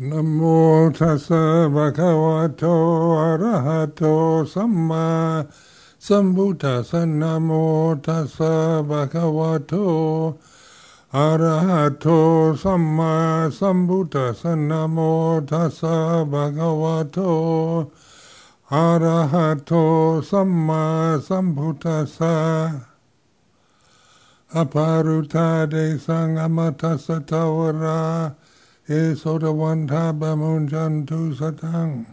Namo Tassa Bhagavato Arahato Samma Sambuddhasa. Namo Tassa Bhagavato Arahato Samma Sambuddhasa. Namo Tassa Bhagavato Arahato Samma Sambuddhasa. Aparutade Sangamata Satawara Esodavanta Bamunjantu Satang.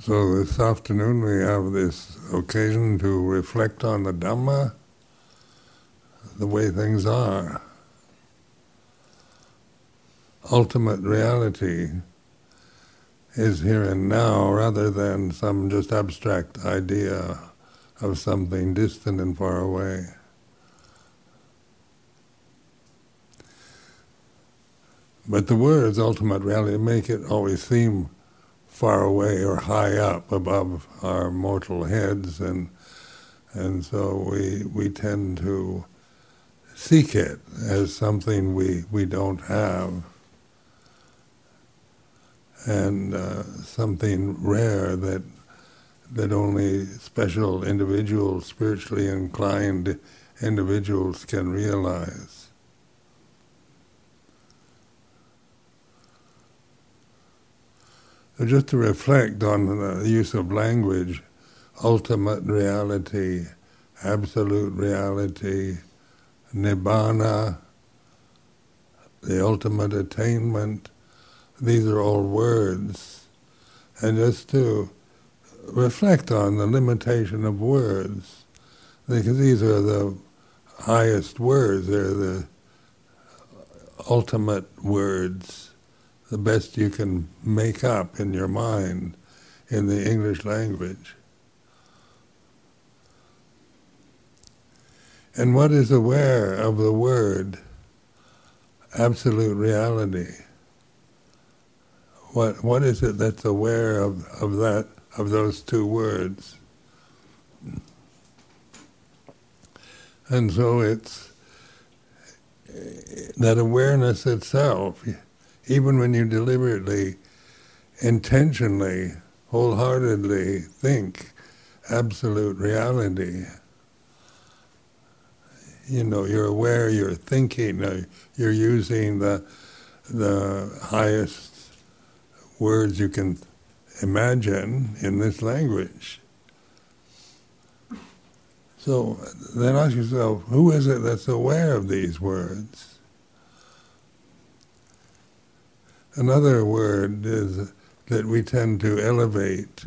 So this afternoon we have this occasion to reflect on the Dhamma, the way things are. Ultimate reality is here and now rather than some just abstract idea of something distant and far away. But the words ultimate reality make it always seem far away or high up above our mortal heads, and so we tend to seek it as something we don't have, and something rare that only special individuals, spiritually inclined individuals, can realize. Just to reflect on the use of language, ultimate reality, absolute reality, nibbana, the ultimate attainment, these are all words. And just to reflect on the limitation of words, because these are the highest words, they're the ultimate words, the best you can make up in your mind in the English language. And what is aware of the word absolute reality? What is it that's aware of those two words? And so it's that awareness itself. Even when you deliberately, intentionally, wholeheartedly think absolute reality, you know, you're aware, you're thinking, you're using the highest words you can imagine in this language. So then ask yourself, who is it that's aware of these words? Another word is that we tend to elevate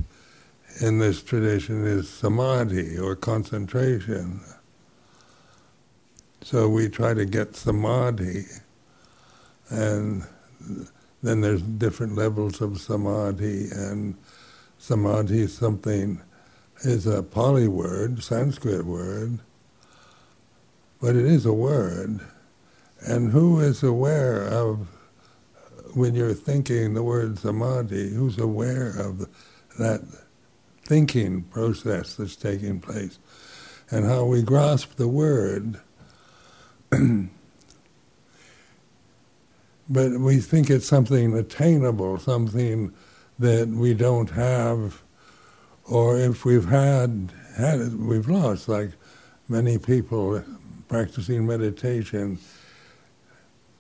in this tradition is samadhi, or concentration. So we try to get samadhi, and then there's different levels of samadhi, and samadhi is something, is a Pali word, Sanskrit word, but it is a word. And who is aware of, when you're thinking the word samadhi, who's aware of that thinking process that's taking place? And how we grasp the word. But we think it's something attainable, something that we don't have, or if we've had it, we've lost. Like many people practicing meditation,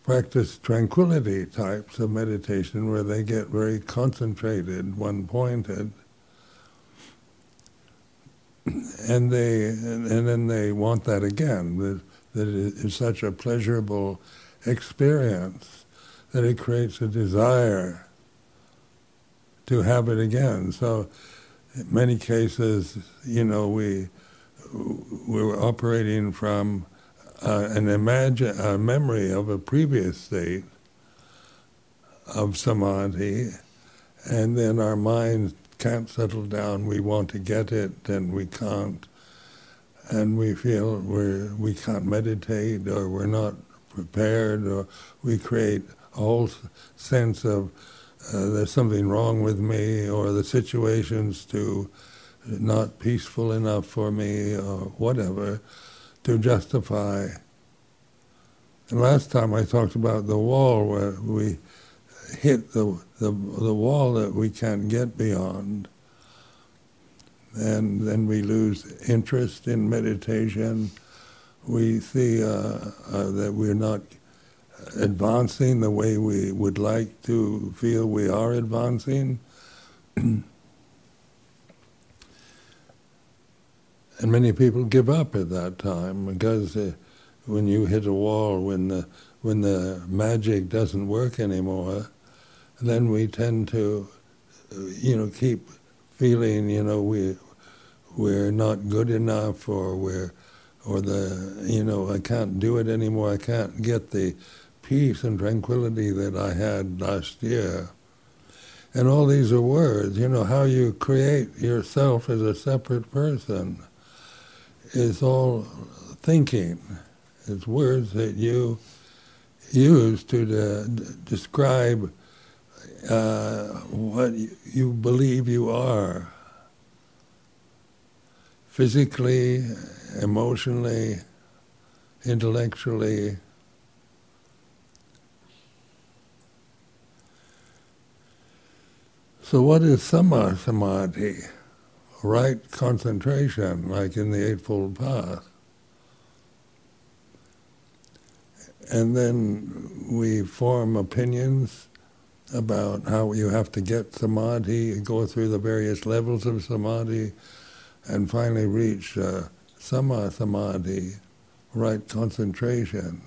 practice tranquility types of meditation where they get very concentrated, one-pointed, and then they want that again. That it's such a pleasurable experience that it creates a desire to have it again. So, in many cases, you know, we're operating from a memory of a previous state of samadhi, and then our mind can't settle down, we want to get it, then we can't. And we feel we can't meditate, or we're not prepared, or we create a whole sense of there's something wrong with me, or the situation's too not peaceful enough for me, or whatever, to justify. And last time I talked about the wall, where we hit the wall that we can't get beyond. And then we lose interest in meditation. We see that we're not advancing the way we would like to feel we are advancing. And many people give up at that time, because when you hit a wall, when the magic doesn't work anymore, then we tend to, keep feeling, we're not good enough, or I can't do it anymore. I can't get the peace and tranquility that I had last year. And all these are words. How you create yourself as a separate person is all thinking. It's words that you use to describe what you believe you are, physically, emotionally, intellectually. So what is samadhi? Right concentration, like in the Eightfold Path. And then we form opinions about how you have to get samadhi, go through the various levels of samadhi, and finally reach sama samadhi, right concentration.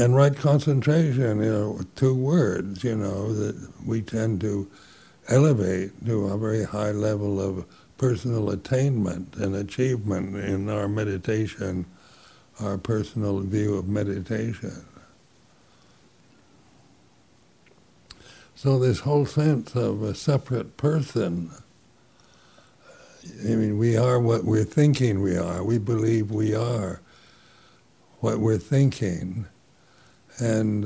And right concentration, two words, that we tend to elevate to a very high level of personal attainment and achievement in our meditation, our personal view of meditation. So this whole sense of a separate person, we are what we're thinking we are. We believe we are what we're thinking. And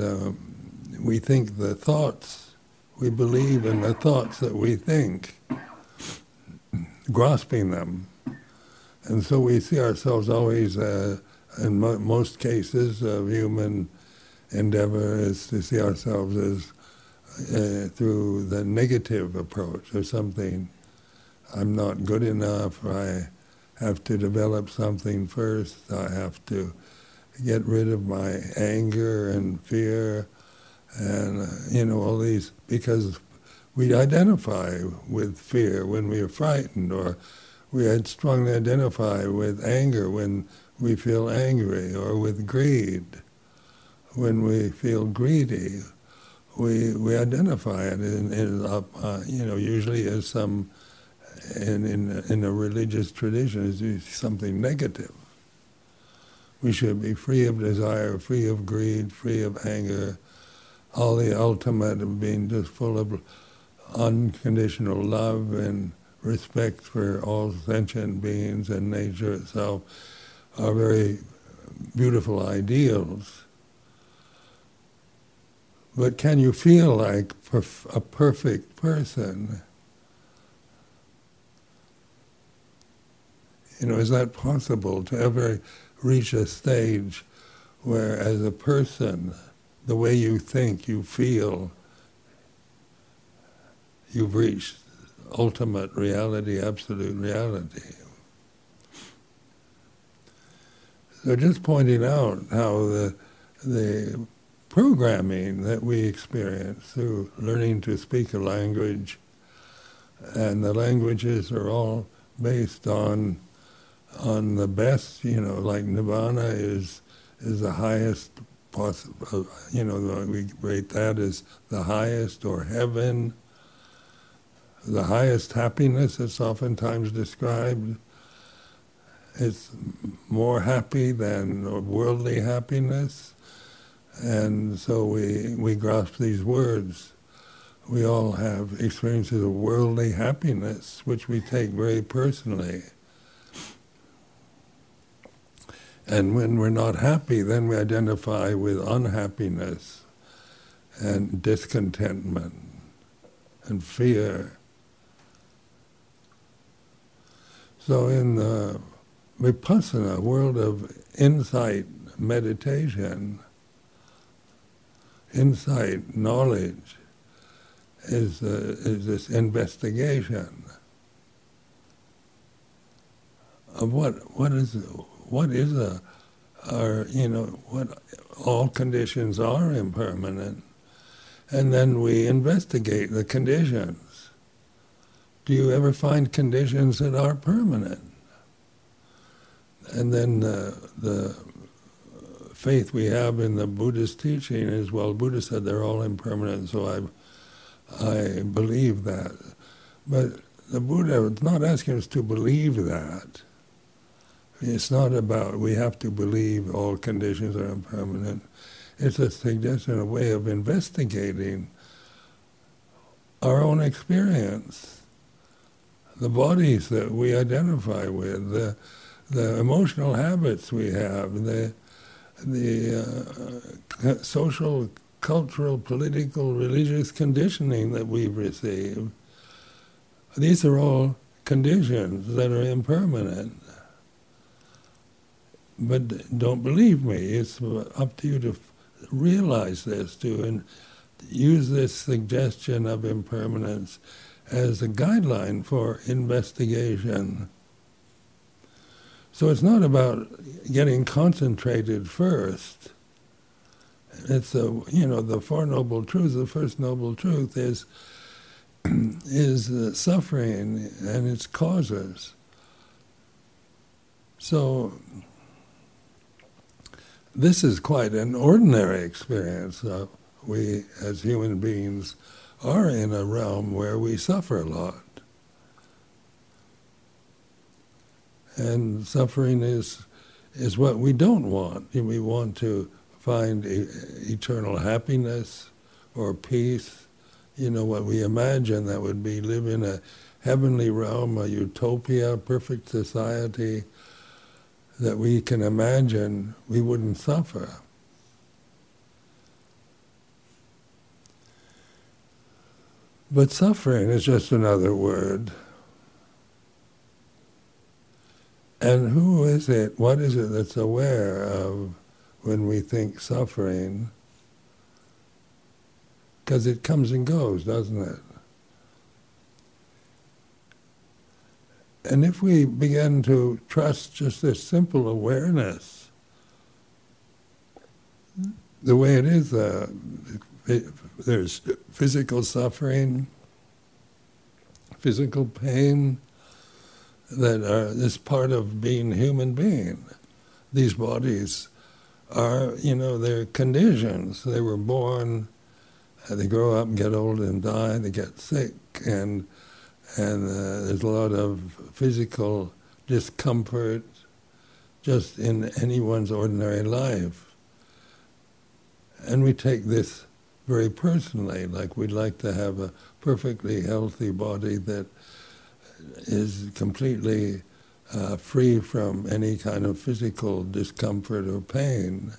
we think the thoughts, we believe in the thoughts that we think, grasping them. And so we see ourselves always, in most cases of human endeavor, is to see ourselves as through the negative approach, or something. I'm not good enough, I have to develop something first, I have to get rid of my anger and fear, and all these, because we identify with fear when we are frightened, or we strongly identify with anger when we feel angry, or with greed when we feel greedy. We identify it usually as in a religious tradition, as something negative. We should be free of desire, free of greed, free of anger, all the ultimate of being just full of unconditional love and respect for all sentient beings and nature itself, are very beautiful ideals. But can you feel like a perfect person? Is that possible, to ever reach a stage where, as a person, the way you think, you feel, you've reached ultimate reality, absolute reality? So just pointing out how the programming that we experience through learning to speak a language, and the languages are all based on the best, like nibbana is the highest possible, we rate that as the highest, or heaven, the highest happiness is oftentimes described. It's more happy than worldly happiness. And so we grasp these words. We all have experiences of worldly happiness, which we take very personally. And when we're not happy, then we identify with unhappiness and discontentment and fear. So in the Vipassana, world of insight, meditation, insight, knowledge, is this investigation of what all conditions are impermanent, and then we investigate the conditions. Do you ever find conditions that are permanent? And then the faith we have in the Buddhist teaching is, well, Buddha said they're all impermanent, so I believe that. But the Buddha is not asking us to believe that. It's not about we have to believe all conditions are impermanent. It's a suggestion, a way of investigating our own experience, the bodies that we identify with, the emotional habits we have, the social, cultural, political, religious conditioning that we've received. These are all conditions that are impermanent. But don't believe me. It's up to you to realize this, to use this suggestion of impermanence as a guideline for investigation. So it's not about getting concentrated first. It's the Four Noble Truths. The first Noble Truth is suffering and its causes. So this is quite an ordinary experience. We as human beings are in a realm where we suffer a lot. And suffering is what we don't want. We want to find eternal happiness or peace. What we imagine that would be, live in a heavenly realm, a utopia, perfect society that we can imagine, we wouldn't suffer. But suffering is just another word. And who is it, what is it that's aware of when we think suffering? Because it comes and goes, doesn't it? And if we begin to trust just this simple awareness, the way it is, there's physical suffering, physical pain, that is part of being human being. These bodies are, they're conditions. They were born, they grow up and get old and die, they get sick, and there's a lot of physical discomfort just in anyone's ordinary life. And we take this very personally, like we'd like to have a perfectly healthy body that is completely free from any kind of physical discomfort or pain.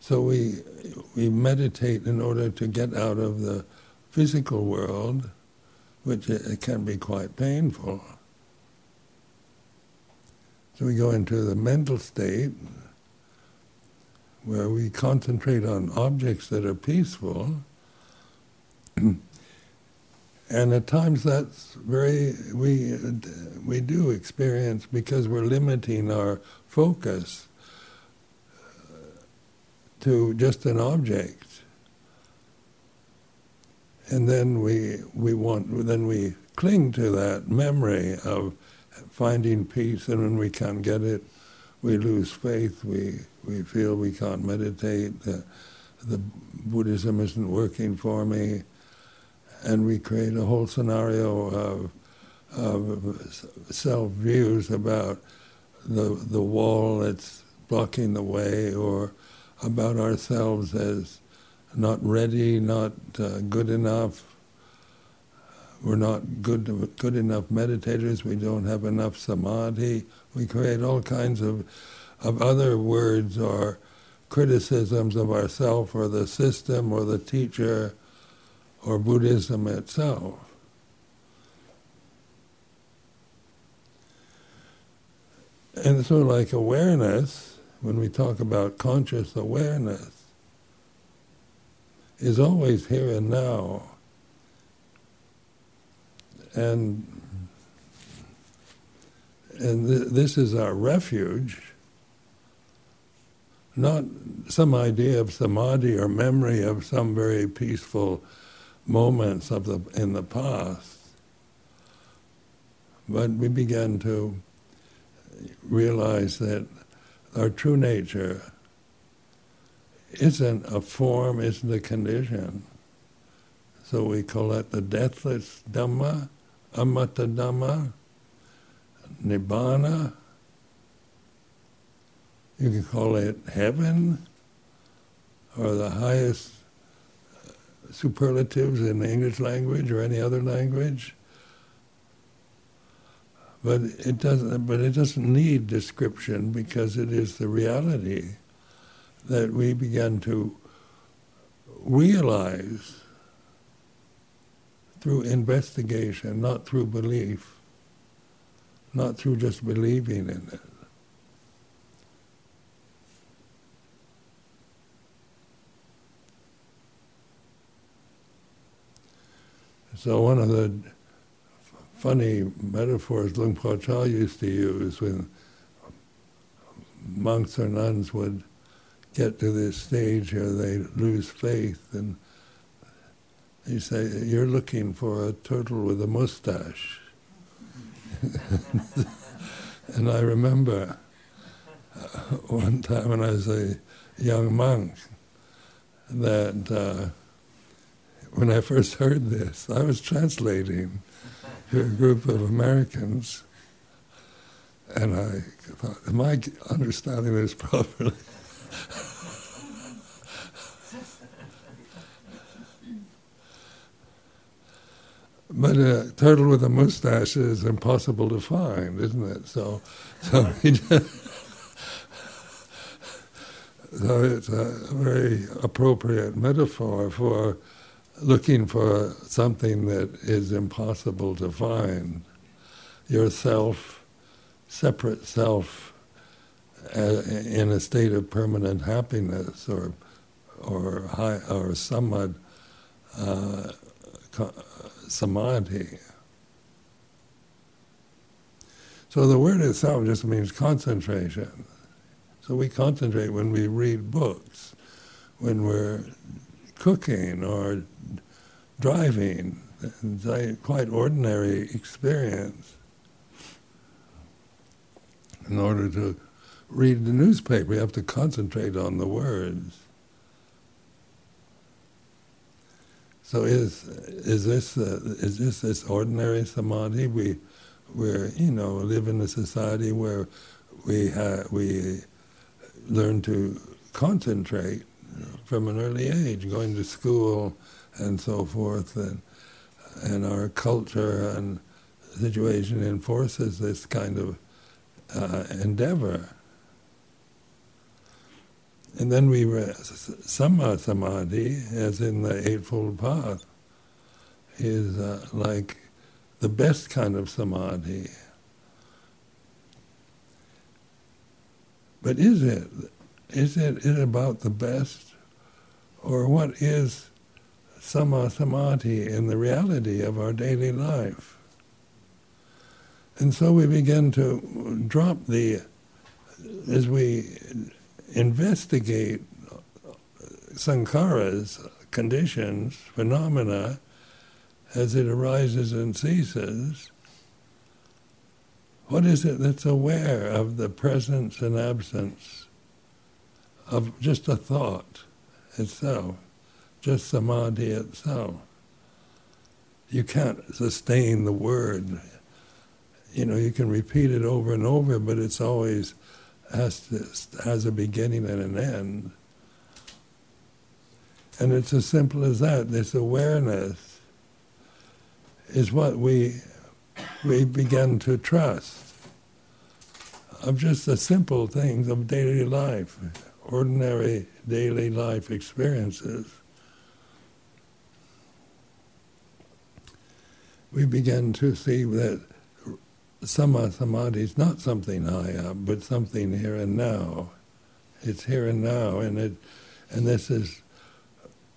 So we meditate in order to get out of the physical world, which it can be quite painful. So we go into the mental state where we concentrate on objects that are peaceful. And at times that's we do experience, because we're limiting our focus to just an object. And then we cling to that memory of finding peace, and when we can't get it, we lose faith, we feel we can't meditate, the Buddhism isn't working for me, and we create a whole scenario of self-views about the wall that's blocking the way, or about ourselves as not ready, not good enough. We're not good enough meditators. We don't have enough samadhi. We create all kinds of other words or criticisms of ourselves or the system or the teacher or Buddhism itself. And so, like awareness, when we talk about conscious awareness, is always here and now. And this is our refuge, not some idea of samadhi or memory of some very peaceful moments of in the past. But we began to realize that our true nature isn't a form, isn't a condition. So we call it the deathless Dhamma, Amata Dhamma, nibbana. You can call it heaven, or the highest superlatives in the English language or any other language. But it doesn't need description, because it is the reality that we begin to realize through investigation, not through belief, not through just believing in it. So one of the funny metaphors Lung Po Cha used to use when monks or nuns would get to this stage where they lose faith, and he say, "You're looking for a turtle with a mustache." And I remember one time when I was a young monk that when I first heard this, I was translating to a group of Americans, and I thought, am I understanding this properly? But a turtle with a mustache is impossible to find, isn't it? So so it's a very appropriate metaphor for looking for something that is impossible to find. Yourself, separate self, in a state of permanent happiness or somewhat samadhi. So the word itself just means concentration. So we concentrate when we read books, when we're cooking or driving. It's a quite ordinary experience. In order to read the newspaper, you have to concentrate on the words. So is this ordinary samadhi? We live in a society where we learn to concentrate from an early age, going to school and so forth, and our culture and situation enforces this kind of endeavor. And then we samadhi, as in the Eightfold Path, is like the best kind of samadhi. But is it about the best? Or what is samadhi in the reality of our daily life? And so we begin to drop as we investigate sankharas, conditions, phenomena, as it arises and ceases, what is it that's aware of the presence and absence of just a thought itself, just samadhi itself? You can't sustain the word. You can repeat it over and over, but it's always has a beginning and an end. And it's as simple as that. This awareness is what we begin to trust of just the simple things of daily life, ordinary daily life experiences. We begin to see that samadhi is not something high up, but something here and now. It's here and now, and this is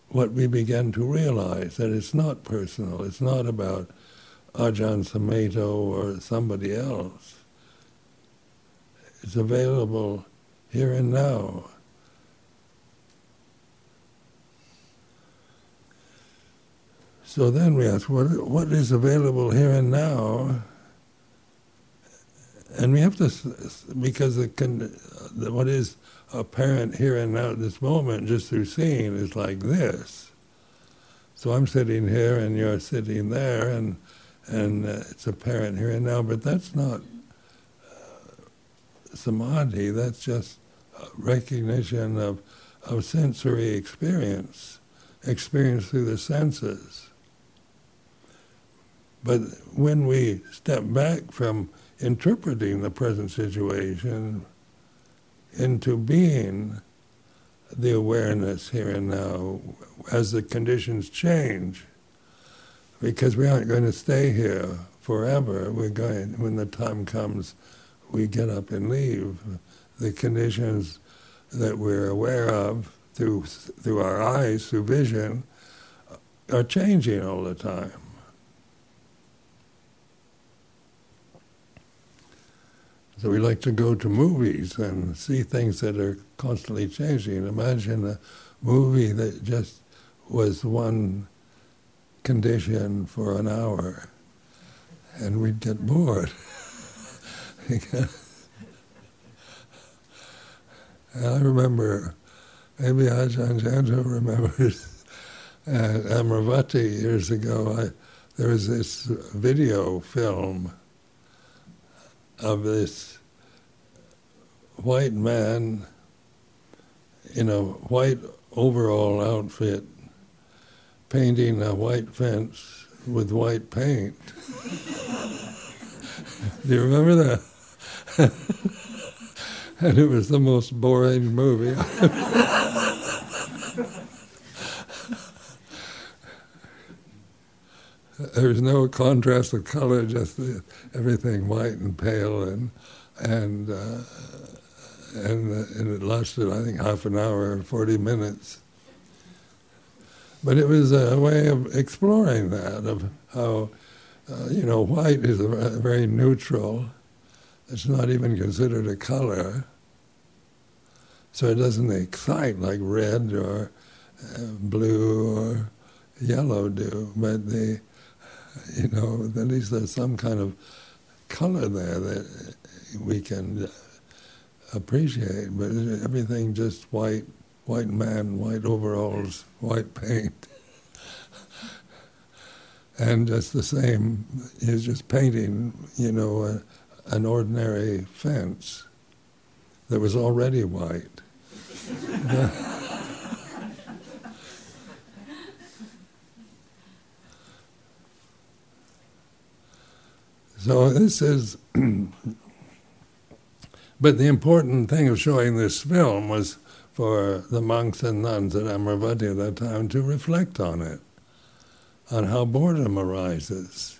what we begin to realize, that it's not personal. It's not about Ajahn Sumedho or somebody else. It's available here and now. So then we ask, what is available here and now? And we have to, because what is apparent here and now at this moment, just through seeing, is like this. So I'm sitting here and you're sitting there, and it's apparent here and now, but that's not samadhi, that's just recognition of sensory experience through the senses. But when we step back from interpreting the present situation into being the awareness here and now, as the conditions change, because we aren't going to stay here forever. When the time comes, we get up and leave. The conditions that we're aware of through our eyes, through vision, are changing all the time. So we like to go to movies and see things that are constantly changing. Imagine a movie that just was one condition for an hour, and we'd get bored. And I remember, maybe Ajahn Chah remembers, at Amravati years ago, there was this video film of this white man in a white overall outfit painting a white fence with white paint. Do you remember that? And it was the most boring movie. There was no contrast of color, just everything white and pale, and it lasted, I think, half an hour or 40 minutes. But it was a way of exploring that, of how, white is very neutral. It's not even considered a color, so it doesn't excite like red or blue or yellow do, but they. At least there's some kind of color there that we can appreciate, but everything just white man, white overalls, white paint. And just the same, he's just painting, an ordinary fence that was already white. So this is, but the important thing of showing this film was for the monks and nuns at Amravati at that time to reflect on it, on how boredom arises,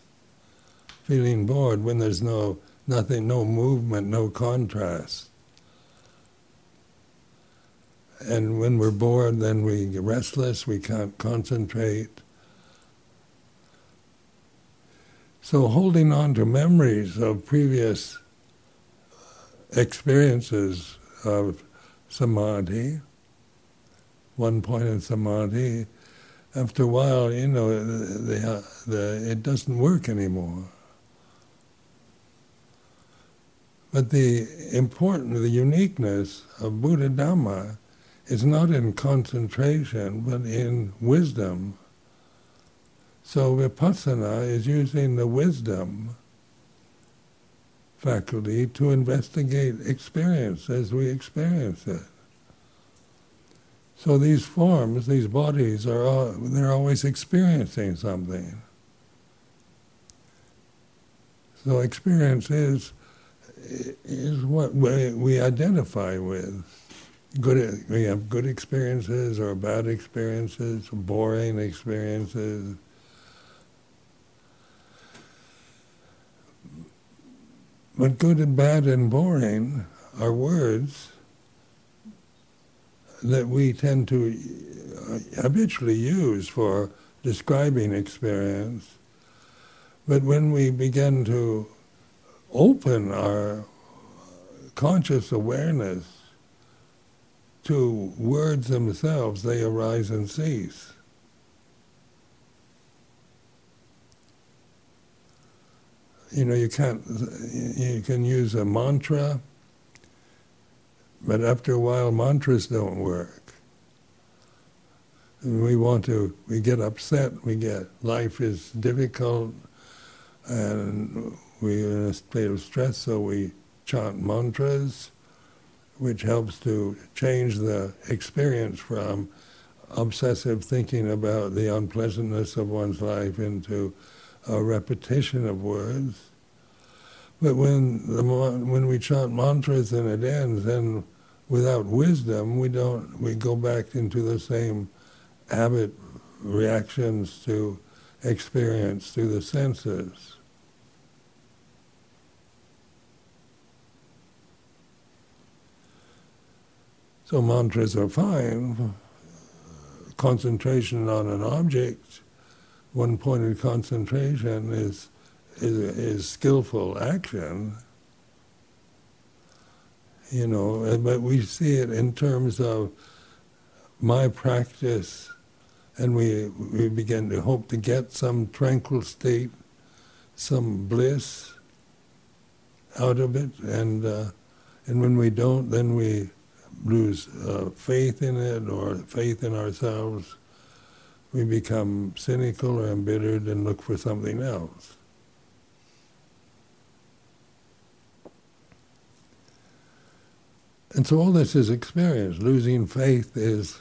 feeling bored when there's no movement, no contrast. And when we're bored, then we get restless, we can't concentrate. So holding on to memories of previous experiences of samadhi, one point in samadhi, after a while, it doesn't work anymore. But the uniqueness of Buddha Dhamma is not in concentration, but in wisdom. So Vipassana is using the wisdom faculty to investigate experience as we experience it. So these forms, these bodies, they're always experiencing something. So experience is what we identify with. Good, we have good experiences or bad experiences, boring experiences. But good and bad and boring are words that we tend to habitually use for describing experience. But when we begin to open our conscious awareness to words themselves, they arise and cease. You know, you can use a mantra, but after a while mantras don't work. And we get upset, life is difficult, and we're in a state of stress, so we chant mantras, which helps to change the experience from obsessive thinking about the unpleasantness of one's life into a repetition of words. But when we chant mantras and it ends, then without wisdom, we go back into the same habit reactions to experience through the senses. So mantras are fine. Concentration on an object, one-pointed concentration is skillful action, you know, but we see it in terms of my practice, and we begin to hope to get some tranquil state, some bliss out of it, and when we don't, then we lose faith in it, or faith in ourselves. We become cynical or embittered and look for something else. And so all this is experience. Losing faith is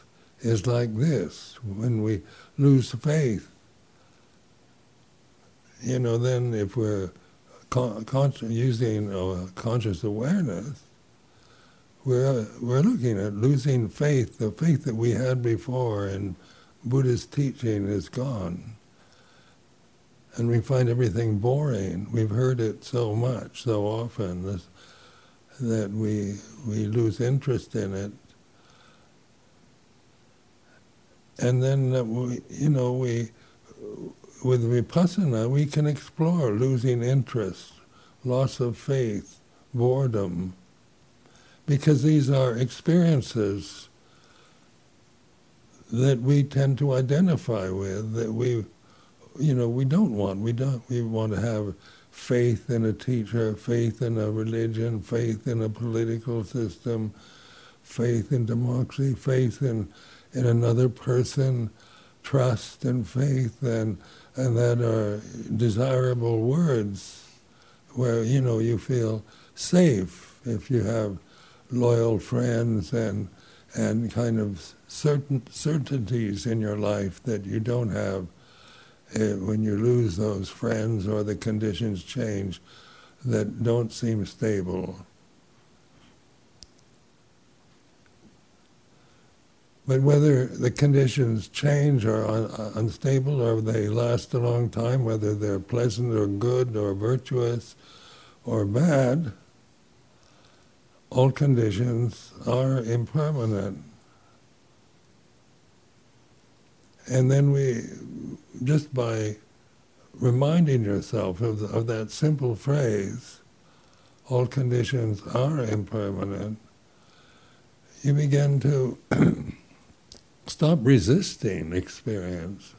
like this. When we lose faith, you know, then if we're using conscious awareness, we're looking at losing faith. The faith that we had before in Buddha's teaching is gone. And we find everything boring. We've heard it so much, so often, that we lose interest in it, and then with vipassana we can explore losing interest, loss of faith, boredom, because these are experiences that we tend to identify with, that we want to have faith in a teacher, faith in a religion, faith in a political system, faith in democracy, faith in another person, trust and faith, and that are desirable words where, you know, you feel safe if you have loyal friends and kind of certainties in your life that you don't have. When you lose those friends or the conditions change that don't seem stable. But whether the conditions change or are unstable, or they last a long time, whether they're pleasant or good or virtuous or bad, all conditions are impermanent. And then just by reminding yourself of that simple phrase, all conditions are impermanent, you begin to stop resisting experience,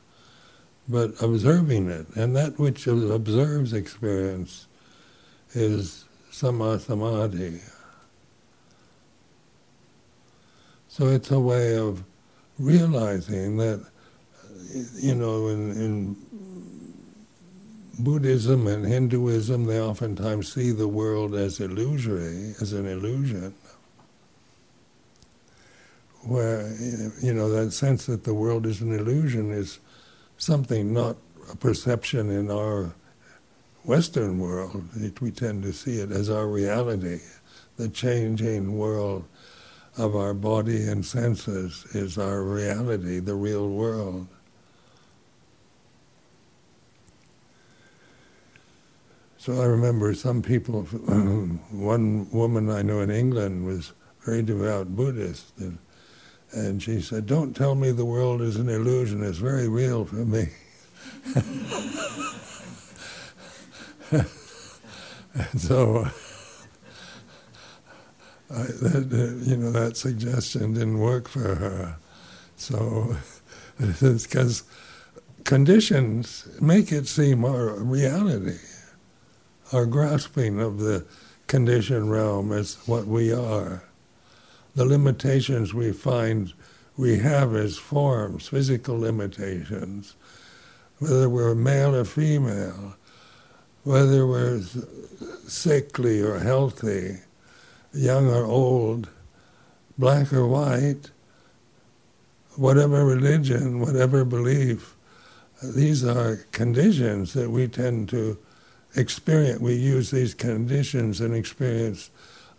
but observing it. And that which observes experience is samadhi. So it's a way of realizing that, you know, in Buddhism and Hinduism, they oftentimes see the world as illusory, as an illusion. where, you know, that sense that the world is an illusion is something, not a perception in our Western world. We tend to see it as our reality. The changing world of our body and senses is our reality, the real world. So I remember some people, one woman I knew in England was very devout Buddhist, and she said, "Don't tell me the world is an illusion, it's very real for me." And so, you know, that suggestion didn't work for her. So it's because conditions make it seem our reality. Our grasping of the conditioned realm is what we are. The limitations we find we have as forms, physical limitations, whether we're male or female, whether we're sickly or healthy, young or old, black or white, whatever religion, whatever belief, these are conditions that we tend to experience. We use these conditions and experience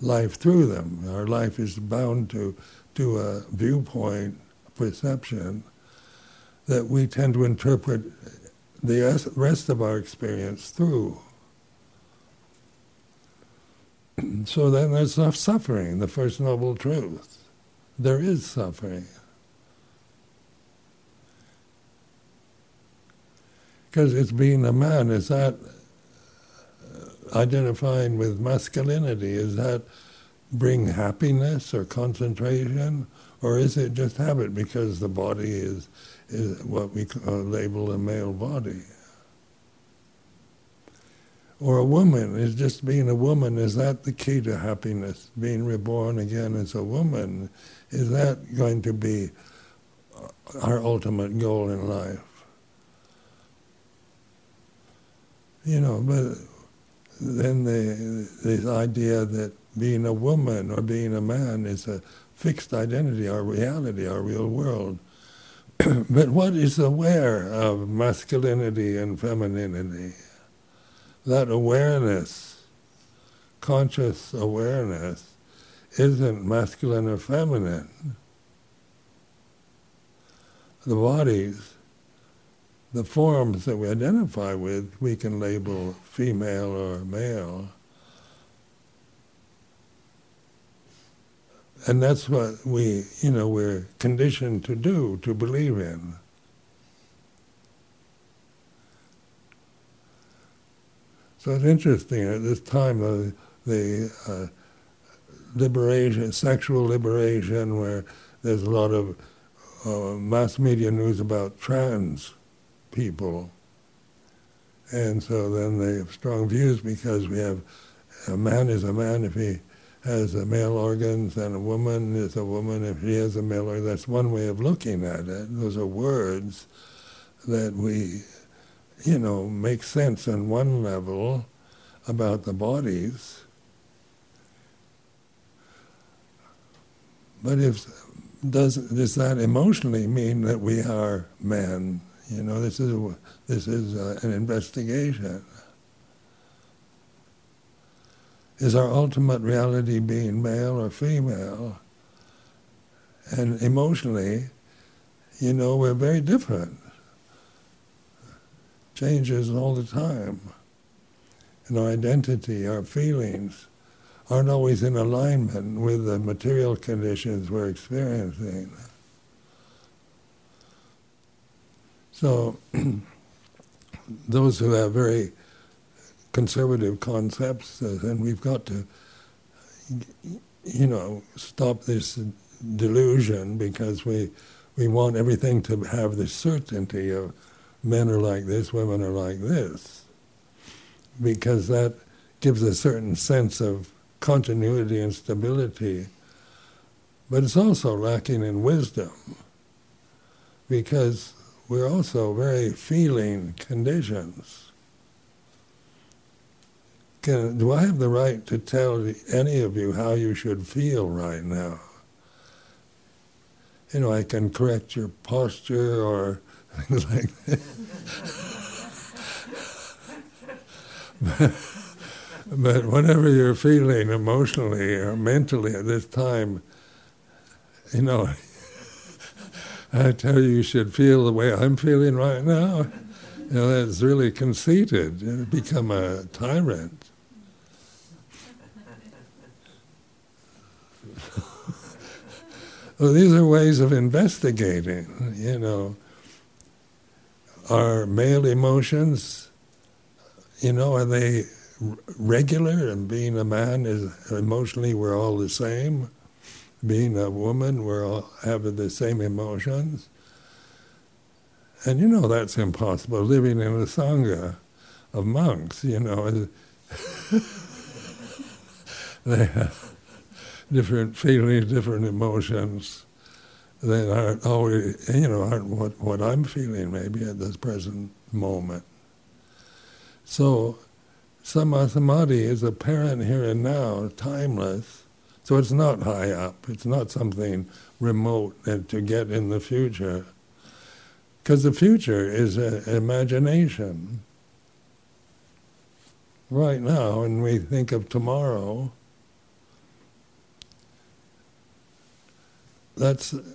life through them. Our life is bound to a viewpoint, a perception, that we tend to interpret the rest of our experience through. So then there's not suffering, the First Noble Truth. There is suffering. Because it's being a man, is that identifying with masculinity, does that bring happiness or concentration? Or is it just habit because the body is what we label a male body? Or a woman, is just being a woman, is that the key to happiness? Being reborn again as a woman, is that going to be our ultimate goal in life? You know, but then this idea that being a woman or being a man is a fixed identity, our reality, our real world. But what is aware of masculinity and femininity? That awareness, conscious awareness, isn't masculine or feminine. The bodies, the forms that we identify with, we can label female or male. And that's what we, you know, we're conditioned to do, to believe in. So it's interesting, at this time of the liberation, sexual liberation, where there's a lot of mass media news about trans people. And so then they have strong views because we have a man is a man if he has a male organs, and a woman is a woman if she has a male organ. That's one way of looking at it. Those are words that we, you know, make sense on one level about the bodies. But does that emotionally mean that we are men? You know, this is an investigation. Is our ultimate reality being male or female? And emotionally, you know, we're very different. Changes all the time. And our identity, our feelings, aren't always in alignment with the material conditions we're experiencing. So, those who have very conservative concepts, and we've got to, you know, stop this delusion, because we want everything to have this certainty of men are like this, women are like this, because that gives a certain sense of continuity and stability. But it's also lacking in wisdom, because we're also very feeling conditions. Do I have the right to tell any of you how you should feel right now? you know, I can correct your posture or things like that. But whatever you're feeling emotionally or mentally at this time, you know, I tell you should feel the way I'm feeling right now. You know, that's really conceited. You become a tyrant. So these are ways of investigating, you know. Are male emotions, you know, are they regular? And being a man is emotionally we're all the same. Being a woman, we're all having the same emotions. And you know that's impossible, living in a Sangha of monks, you know. They have different feelings, different emotions that aren't always, you know, aren't what I'm feeling maybe at this present moment. So, samadhi is apparent here and now, timeless. So it's not high up, it's not something remote and to get in the future. Because the future is an imagination. Right now, when we think of tomorrow,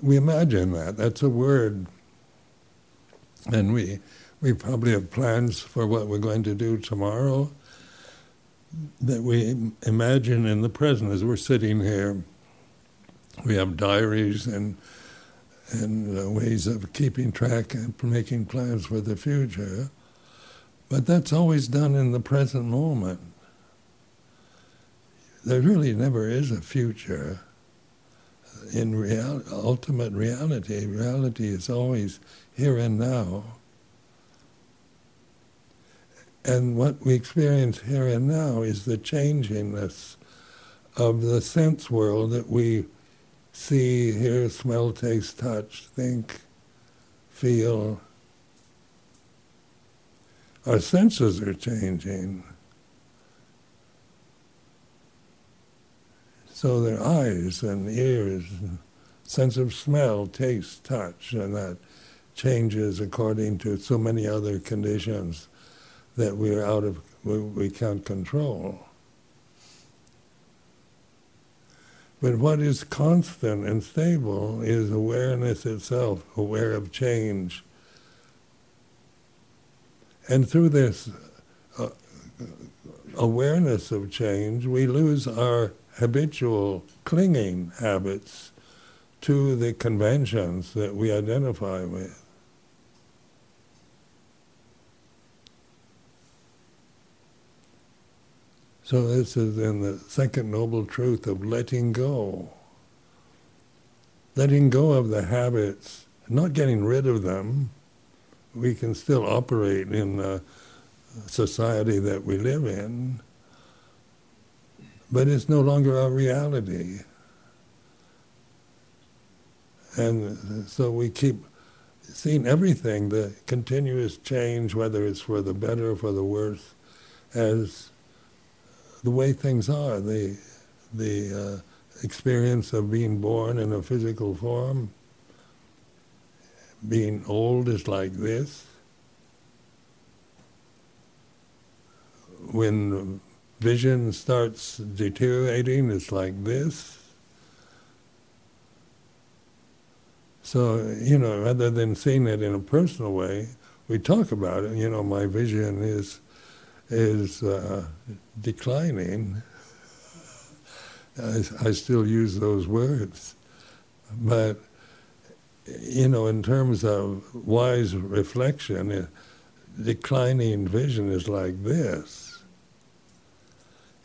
we imagine that, that's a word. And we probably have plans for what we're going to do tomorrow, that we imagine in the present as we're sitting here. We have diaries and ways of keeping track and making plans for the future. But that's always done in the present moment. There really never is a future. In ultimate reality, reality is always here and now. And what we experience here and now is the changingness of the sense world that we see, hear, smell, taste, touch, think, feel. Our senses are changing. So their eyes and ears, sense of smell, taste, touch, and that changes according to so many other conditions that we can't control. But what is constant and stable is awareness itself, aware of change. And through this awareness of change, we lose our habitual clinging habits to the conventions that we identify with. So this is in the second noble truth of letting go. Letting go of the habits, not getting rid of them. We can still operate in the society that we live in, but it's no longer our reality. And so we keep seeing everything, the continuous change, whether it's for the better or for the worse, as the way things are, the experience of being born in a physical form, being old is like this. When vision starts deteriorating, it's like this. So, you know, rather than seeing it in a personal way, we talk about it, you know, my vision is declining. I still use those words. But, you know, in terms of wise reflection, declining vision is like this.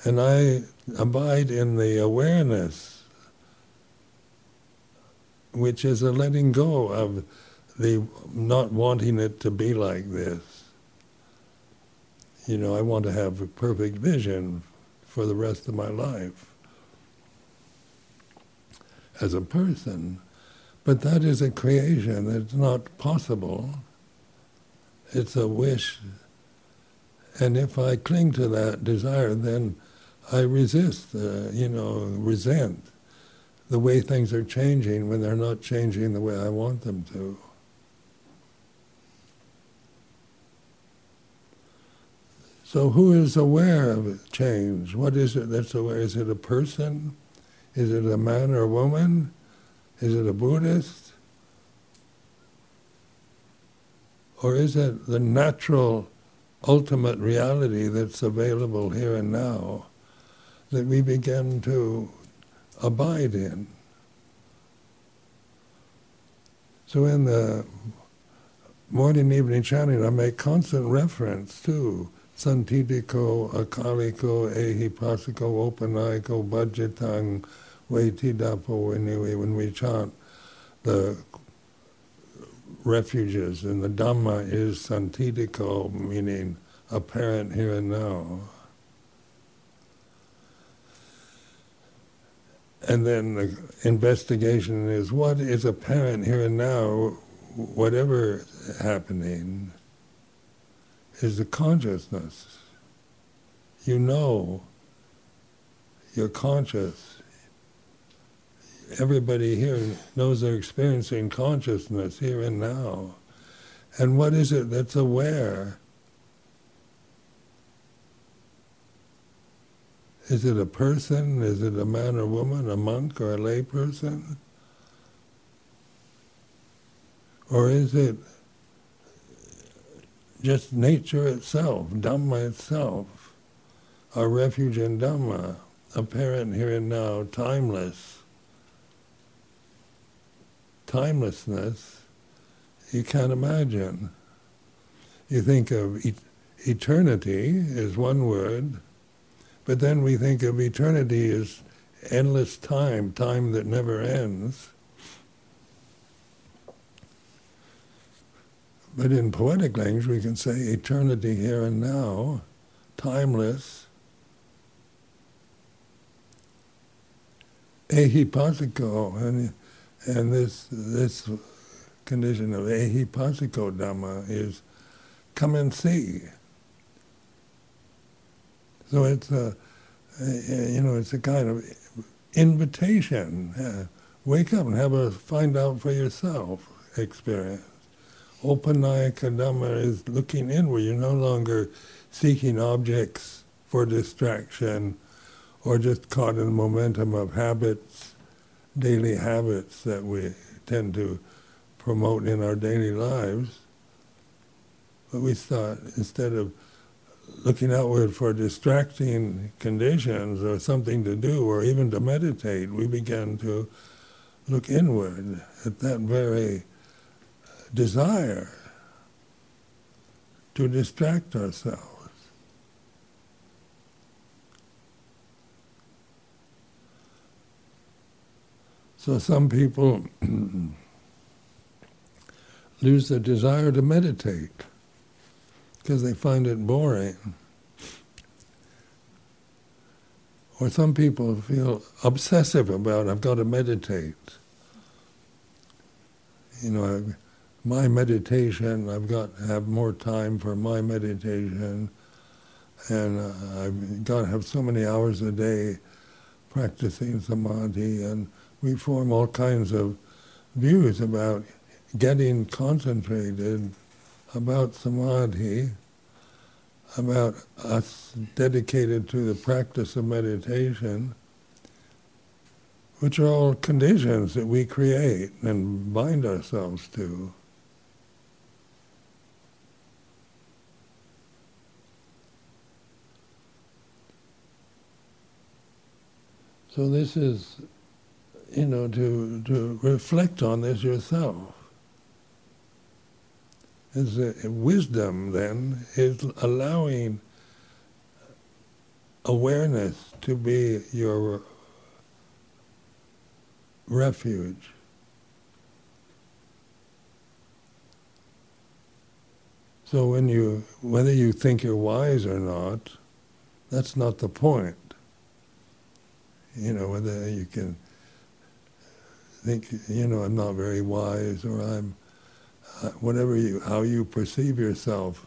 And I abide in the awareness, which is a letting go of the not wanting it to be like this. You know, I want to have a perfect vision for the rest of my life as a person. But that is a creation that's not possible. It's a wish. And if I cling to that desire, then I resent the way things are changing when they're not changing the way I want them to. So who is aware of change? What is it that's aware? Is it a person? Is it a man or a woman? Is it a Buddhist? Or is it the natural, ultimate reality that's available here and now that we begin to abide in? So in the morning and evening chanting, I make constant reference to Santidiko, akaliko, ehiprasiko, opanaiko, bhajitang, waitidapo, when we chant the refuges, and the Dhamma is Santidiko, meaning apparent here and now. And then the investigation is what is apparent here and now, whatever happening, is the consciousness. You know, you're conscious. Everybody here knows they're experiencing consciousness here and now. And what is it that's aware? Is it a person? Is it a man or woman, a monk or a lay person? Or is it just nature itself, Dhamma itself, our refuge in Dhamma, apparent here and now, timeless? Timelessness, you can't imagine. You think of eternity as one word, but then we think of eternity as endless time, time that never ends. But in poetic language we can say eternity here and now, timeless. Ehiprasiko, and this condition of ehiprasiko Dhamma is come and see. So it's a kind of invitation. Wake up and have a find out for yourself experience. Opanayakadamma is looking inward. You're no longer seeking objects for distraction or just caught in the momentum of habits, daily habits that we tend to promote in our daily lives. But we start, instead of looking outward for distracting conditions or something to do or even to meditate, we begin to look inward at that very desire to distract ourselves. So some people lose the desire to meditate because they find it boring. Or some people feel obsessive about, I've got to meditate. You know, my meditation, I've got to have more time for my meditation, and I've got to have so many hours a day practicing samadhi, and we form all kinds of views about getting concentrated, about samadhi, about us dedicated to the practice of meditation, which are all conditions that we create and bind ourselves to. So this is, you know, to reflect on this yourself. Wisdom, then, is allowing awareness to be your refuge. So whether you think you're wise or not, that's not the point. You know, whether you can think, you know, I'm not very wise, or I'm whatever how you perceive yourself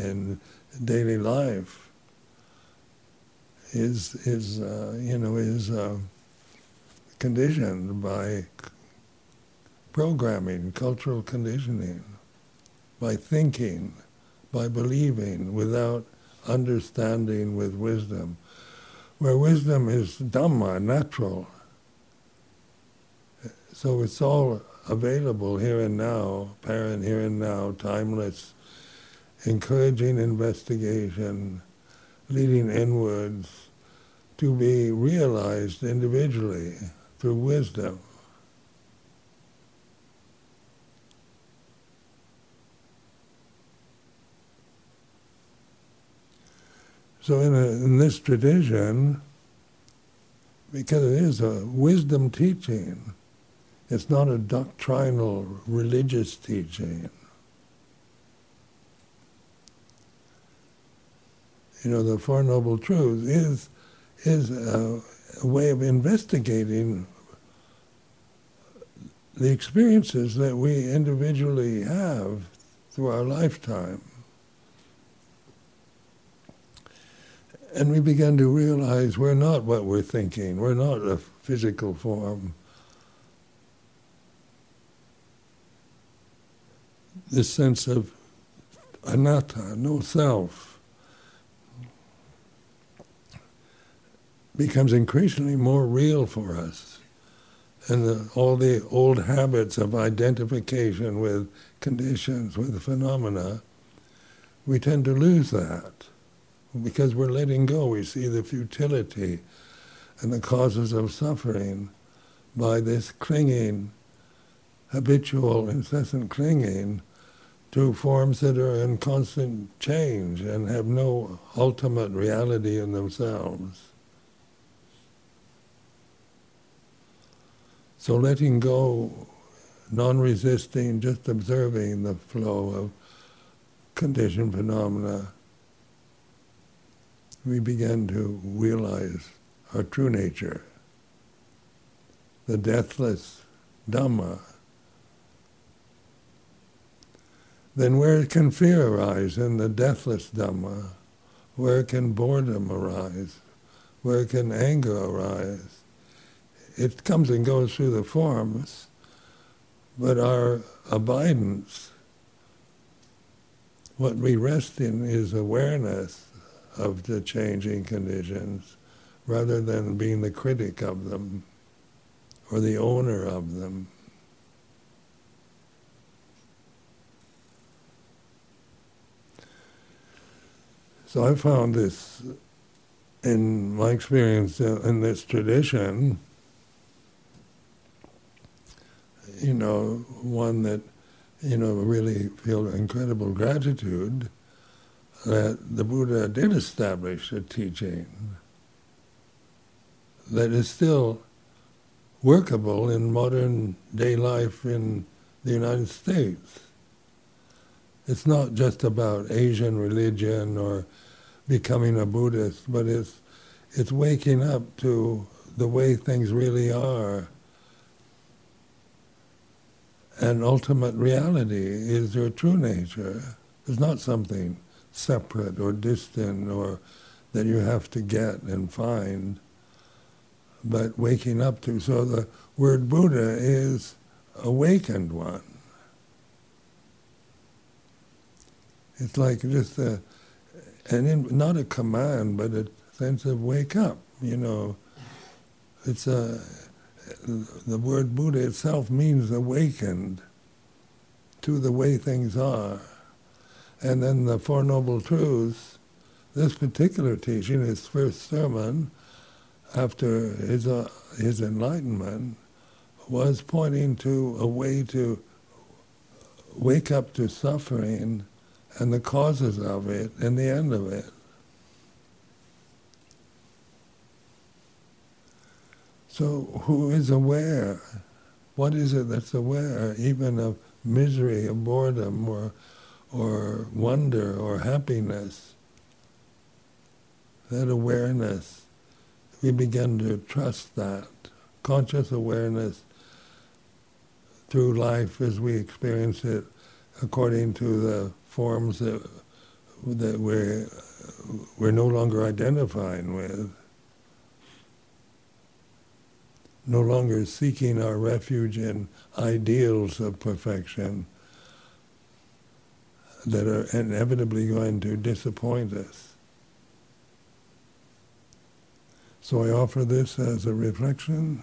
in daily life is conditioned by programming, cultural conditioning, by thinking, by believing without understanding with wisdom, where wisdom is Dhamma, natural. So it's all available here and now, apparent here and now, timeless, encouraging investigation, leading inwards, to be realized individually through wisdom. So in this tradition, because it is a wisdom teaching, it's not a doctrinal religious teaching. You know, the Four Noble Truths is a way of investigating the experiences that we individually have through our lifetime. And we begin to realize we're not what we're thinking, we're not a physical form. This sense of anatta, no self, becomes increasingly more real for us. And all the old habits of identification with conditions, with phenomena, we tend to lose that. Because we're letting go, we see the futility and the causes of suffering by this clinging, habitual, incessant clinging to forms that are in constant change and have no ultimate reality in themselves. So letting go, non-resisting, just observing the flow of conditioned phenomena, we begin to realize our true nature, the deathless Dhamma. Then where can fear arise in the deathless Dhamma? Where can boredom arise? Where can anger arise? It comes and goes through the forms, but our abidance, what we rest in, is awareness of the changing conditions, rather than being the critic of them or the owner of them. So I found this, in my experience in this tradition, you know, one that, you know, really feel incredible gratitude that the Buddha did establish a teaching that is still workable in modern day life in the United States. It's not just about Asian religion or becoming a Buddhist, but it's waking up to the way things really are. And ultimate reality is your true nature. It's not something separate or distant or that you have to get and find, but waking up to. So the word Buddha is awakened one. It's like just not a command, but a sense of wake up, you know. The word Buddha itself means awakened to the way things are. And then the Four Noble Truths, this particular teaching, his first sermon after his enlightenment, was pointing to a way to wake up to suffering and the causes of it and the end of it. So who is aware? What is it that's aware, even of misery, of boredom, or wonder, or happiness? That awareness, we begin to trust that. Conscious awareness through life as we experience it according to the forms that we're no longer identifying with. no longer seeking our refuge in ideals of perfection that are inevitably going to disappoint us. So I offer this as a reflection.